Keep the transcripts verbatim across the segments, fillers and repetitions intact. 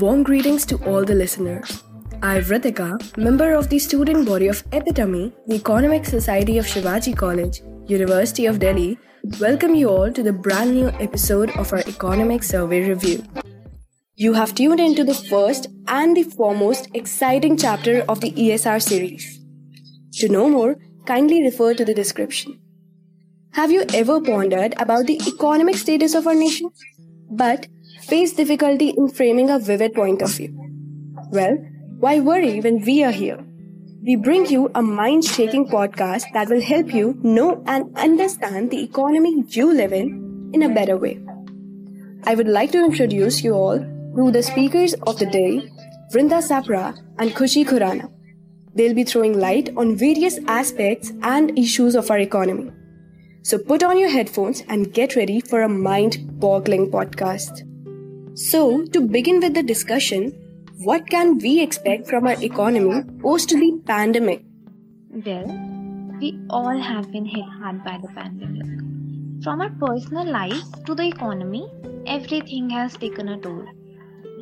Warm greetings to all the listeners. I, Vritika, member of the student body of Epitamy, the Economic Society of Shivaji College, University of Delhi, welcome you all to the brand new episode of our Economic Survey Review. You have tuned into the first and the foremost exciting chapter of the E S R series. To know more, kindly refer to the description. Have you ever pondered about the economic status of our nation, but face difficulty in framing a vivid point of view? Well, why worry when we are here? We bring you a mind-shaking podcast that will help you know and understand the economy you live in in a better way. I would like to introduce you all to the speakers of the day, Vrinda Sapra and Khushi Khurana. They'll be throwing light on various aspects and issues of our economy. So put on your headphones and get ready for a mind-boggling podcast. So, to begin with the discussion, what can we expect from our economy post the pandemic? Well, we all have been hit hard by the pandemic. From our personal lives to the economy, everything has taken a toll.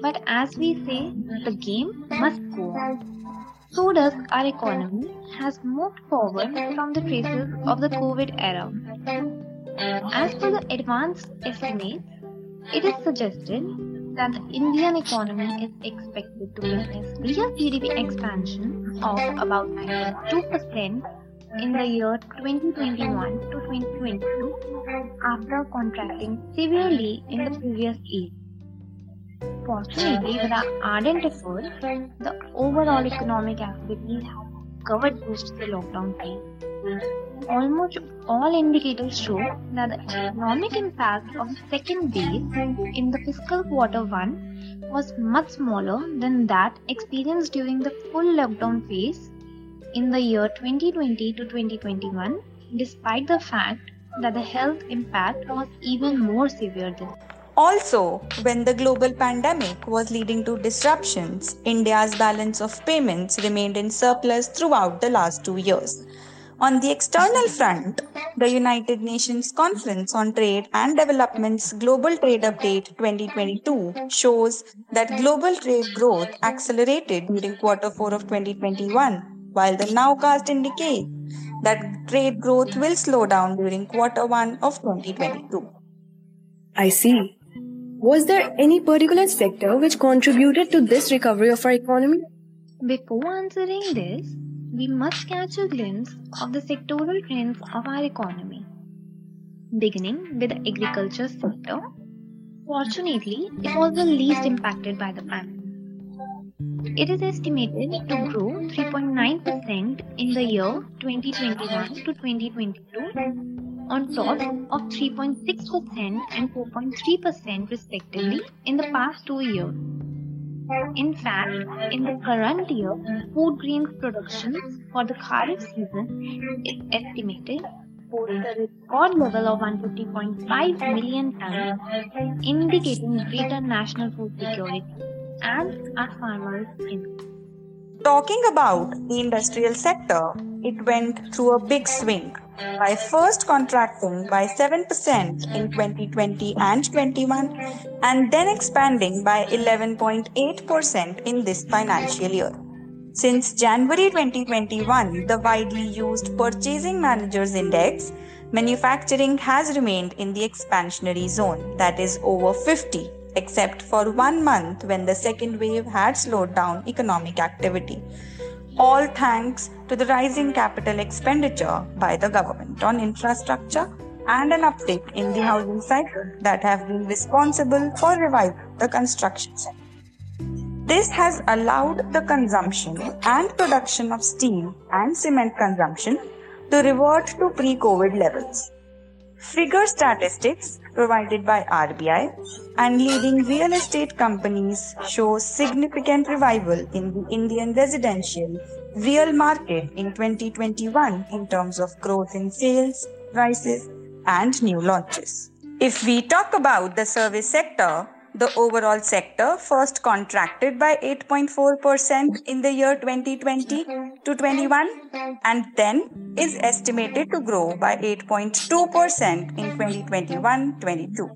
But as we say, the game must go on. So does our economy has moved forward from the traces of the COVID era. As per the advanced estimates, it is suggested that the Indian economy is expected to witness real G D P expansion of about two percent in the year twenty twenty-one to twenty twenty-two after contracting severely in the previous year. Fortunately, with our ardent efforts, the overall economic activities have recovered post the lockdown phase. Almost all indicators show that the economic impact of the second wave in the fiscal quarter one was much smaller than that experienced during the full lockdown phase in the year twenty twenty to twenty twenty-one, despite the fact that the health impact was even more severe than that. Also, when the global pandemic was leading to disruptions, India's balance of payments remained in surplus throughout the last two years. On the external front, the United Nations Conference on Trade and Development's Global Trade Update twenty twenty-two shows that global trade growth accelerated during quarter four of twenty twenty-one, while the nowcast indicates that trade growth will slow down during quarter one of twenty twenty-two. I see. Was there any particular sector which contributed to this recovery of our economy? Before answering this, we must catch a glimpse of the sectoral trends of our economy. Beginning with the agriculture sector, fortunately, it was the least impacted by the pandemic. It is estimated to grow three point nine percent in the year twenty twenty-one to twenty twenty-two, on top of three point six percent and four point three percent respectively in the past two years. In fact, in the current year, food grains production for the Kharif season is estimated for the record level of one hundred fifty point five million tons, indicating greater national food security and our farmers' income. Talking about the industrial sector, it went through a big swing by first contracting by seven percent in twenty twenty and twenty-one and then expanding by eleven point eight percent in this financial year. Since January twenty twenty-one, the widely used Purchasing Managers Index, manufacturing has remained in the expansionary zone, that is over fifty, except for one month when the second wave had slowed down economic activity. All thanks to the rising capital expenditure by the government on infrastructure and an uptick in the housing cycle that have been responsible for reviving the construction sector. This has allowed the consumption and production of steel and cement consumption to revert to pre-COVID levels. Figure statistics provided by R B I and leading real estate companies show significant revival in the Indian residential real market in twenty twenty-one in terms of growth in sales, prices, and new launches. If we talk about the service sector, the overall sector first contracted by eight point four percent in the year twenty twenty to twenty-one and then is estimated to grow by eight point two percent in twenty twenty-one to twenty-two.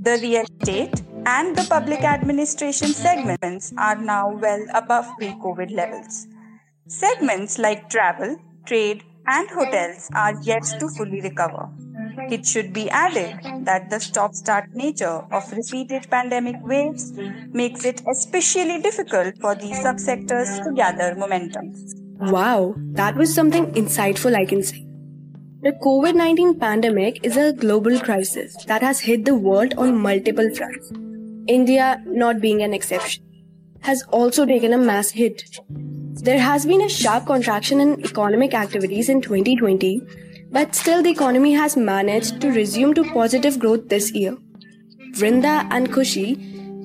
The real estate and the public administration segments are now well above pre-COVID levels. Segments like travel, trade, and hotels are yet to fully recover. It should be added that the stop-start nature of repeated pandemic waves makes it especially difficult for these subsectors to gather momentum. Wow, that was something insightful, I can say. The covid nineteen pandemic is a global crisis that has hit the world on multiple fronts. India, not being an exception, has also taken a mass hit. There has been a sharp contraction in economic activities in twenty twenty, but still the economy has managed to resume to positive growth this year. Vrinda and Khushi,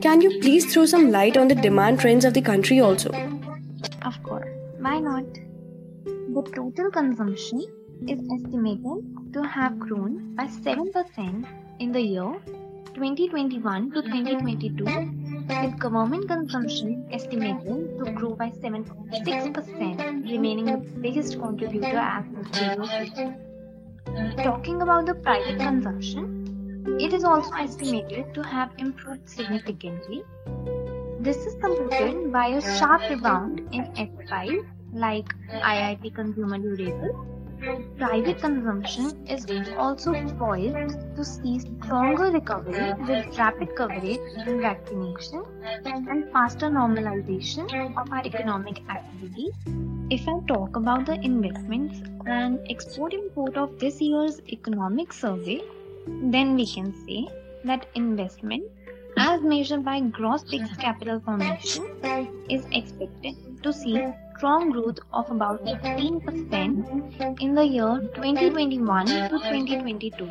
can you please throw some light on the demand trends of the country also? Of course, why not? The total consumption is estimated to have grown by seven percent in the year twenty twenty-one to twenty twenty-two, with government consumption estimated to grow by seven point six percent, remaining the biggest contributor as the Talking about the private consumption, it is also estimated to have improved significantly. This is supported by a sharp rebound in F five like I I T consumer durable. Private consumption is also poised to see stronger recovery with rapid coverage in vaccination and faster normalization of our economic activity. If I talk about the investments and export-import of this year's economic survey, then we can say that investment, as measured by gross fixed capital formation, is expected to see strong growth of about fifteen percent in the year twenty twenty-one to twenty twenty-two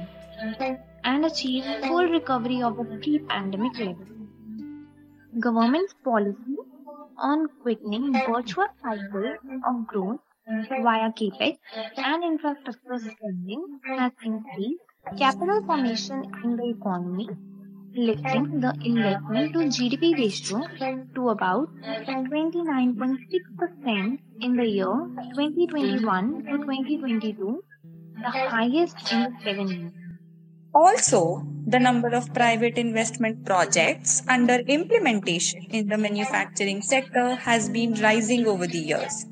and achieve full recovery of the pre-pandemic level. Government's policy on quickening virtual cycle of growth via CAPEX and infrastructure spending has increased capital formation in the economy, lifting the investment to G D P ratio to about twenty-nine point six percent in the year twenty twenty-one to twenty twenty-two, the highest in seven years. Also, the number of private investment projects under implementation in the manufacturing sector has been rising over the years.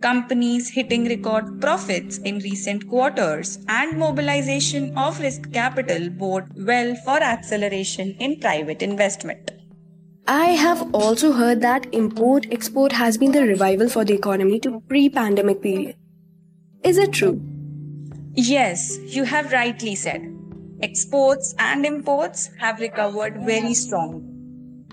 Companies hitting record profits in recent quarters and mobilization of risk capital bode well for acceleration in private investment. I have also heard that import-export has been the revival for the economy to pre-pandemic period. Is it true? Yes, you have rightly said. Exports and imports have recovered very strongly.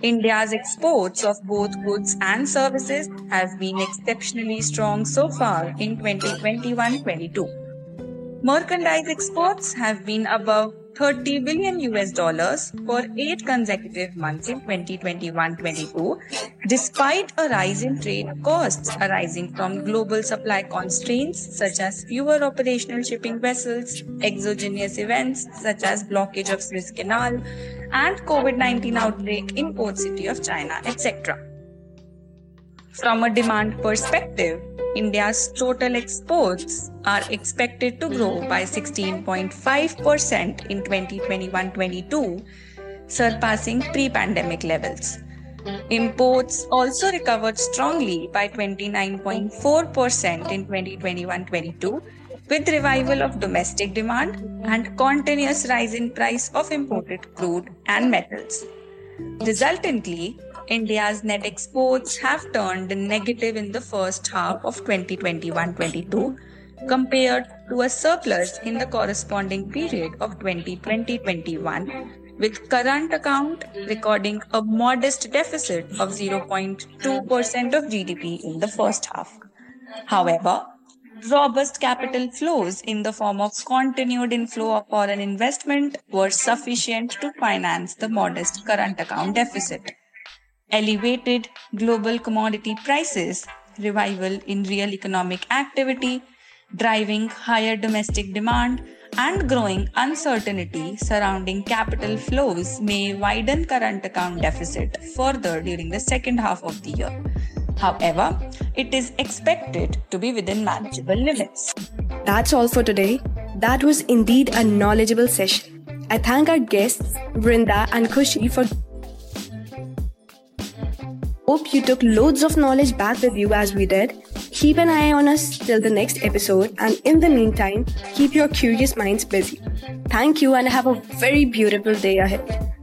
India's exports of both goods and services have been exceptionally strong so far in twenty twenty-one twenty-two. Merchandise exports have been above thirty billion U S dollars for eight consecutive months in twenty twenty-one twenty-two, despite a rise in trade costs arising from global supply constraints such as fewer operational shipping vessels, exogenous events such as blockage of Suez Canal, and covid nineteen outbreak in port city of China, et cetera. From a demand perspective, India's total exports are expected to grow by sixteen point five percent in twenty twenty-one twenty-two, surpassing pre-pandemic levels. Imports also recovered strongly by twenty-nine point four percent in twenty twenty-one twenty-two, with revival of domestic demand and continuous rise in price of imported crude and metals. Resultantly, India's net exports have turned negative in the first half of twenty twenty-one twenty-two compared to a surplus in the corresponding period of twenty twenty to twenty-one, with current account recording a modest deficit of zero point two percent of G D P in the first half. However, robust capital flows in the form of continued inflow of foreign investment were sufficient to finance the modest current account deficit. Elevated global commodity prices, revival in real economic activity, driving higher domestic demand, and growing uncertainty surrounding capital flows may widen current account deficit further during the second half of the year. However, it is expected to be within manageable limits. That's all for today. That was indeed a knowledgeable session. I thank our guests, Vrinda and Khushi, for Hope you took loads of knowledge back with you as we did. Keep an eye on us till the next episode, and in the meantime, keep your curious minds busy. Thank you and have a very beautiful day ahead.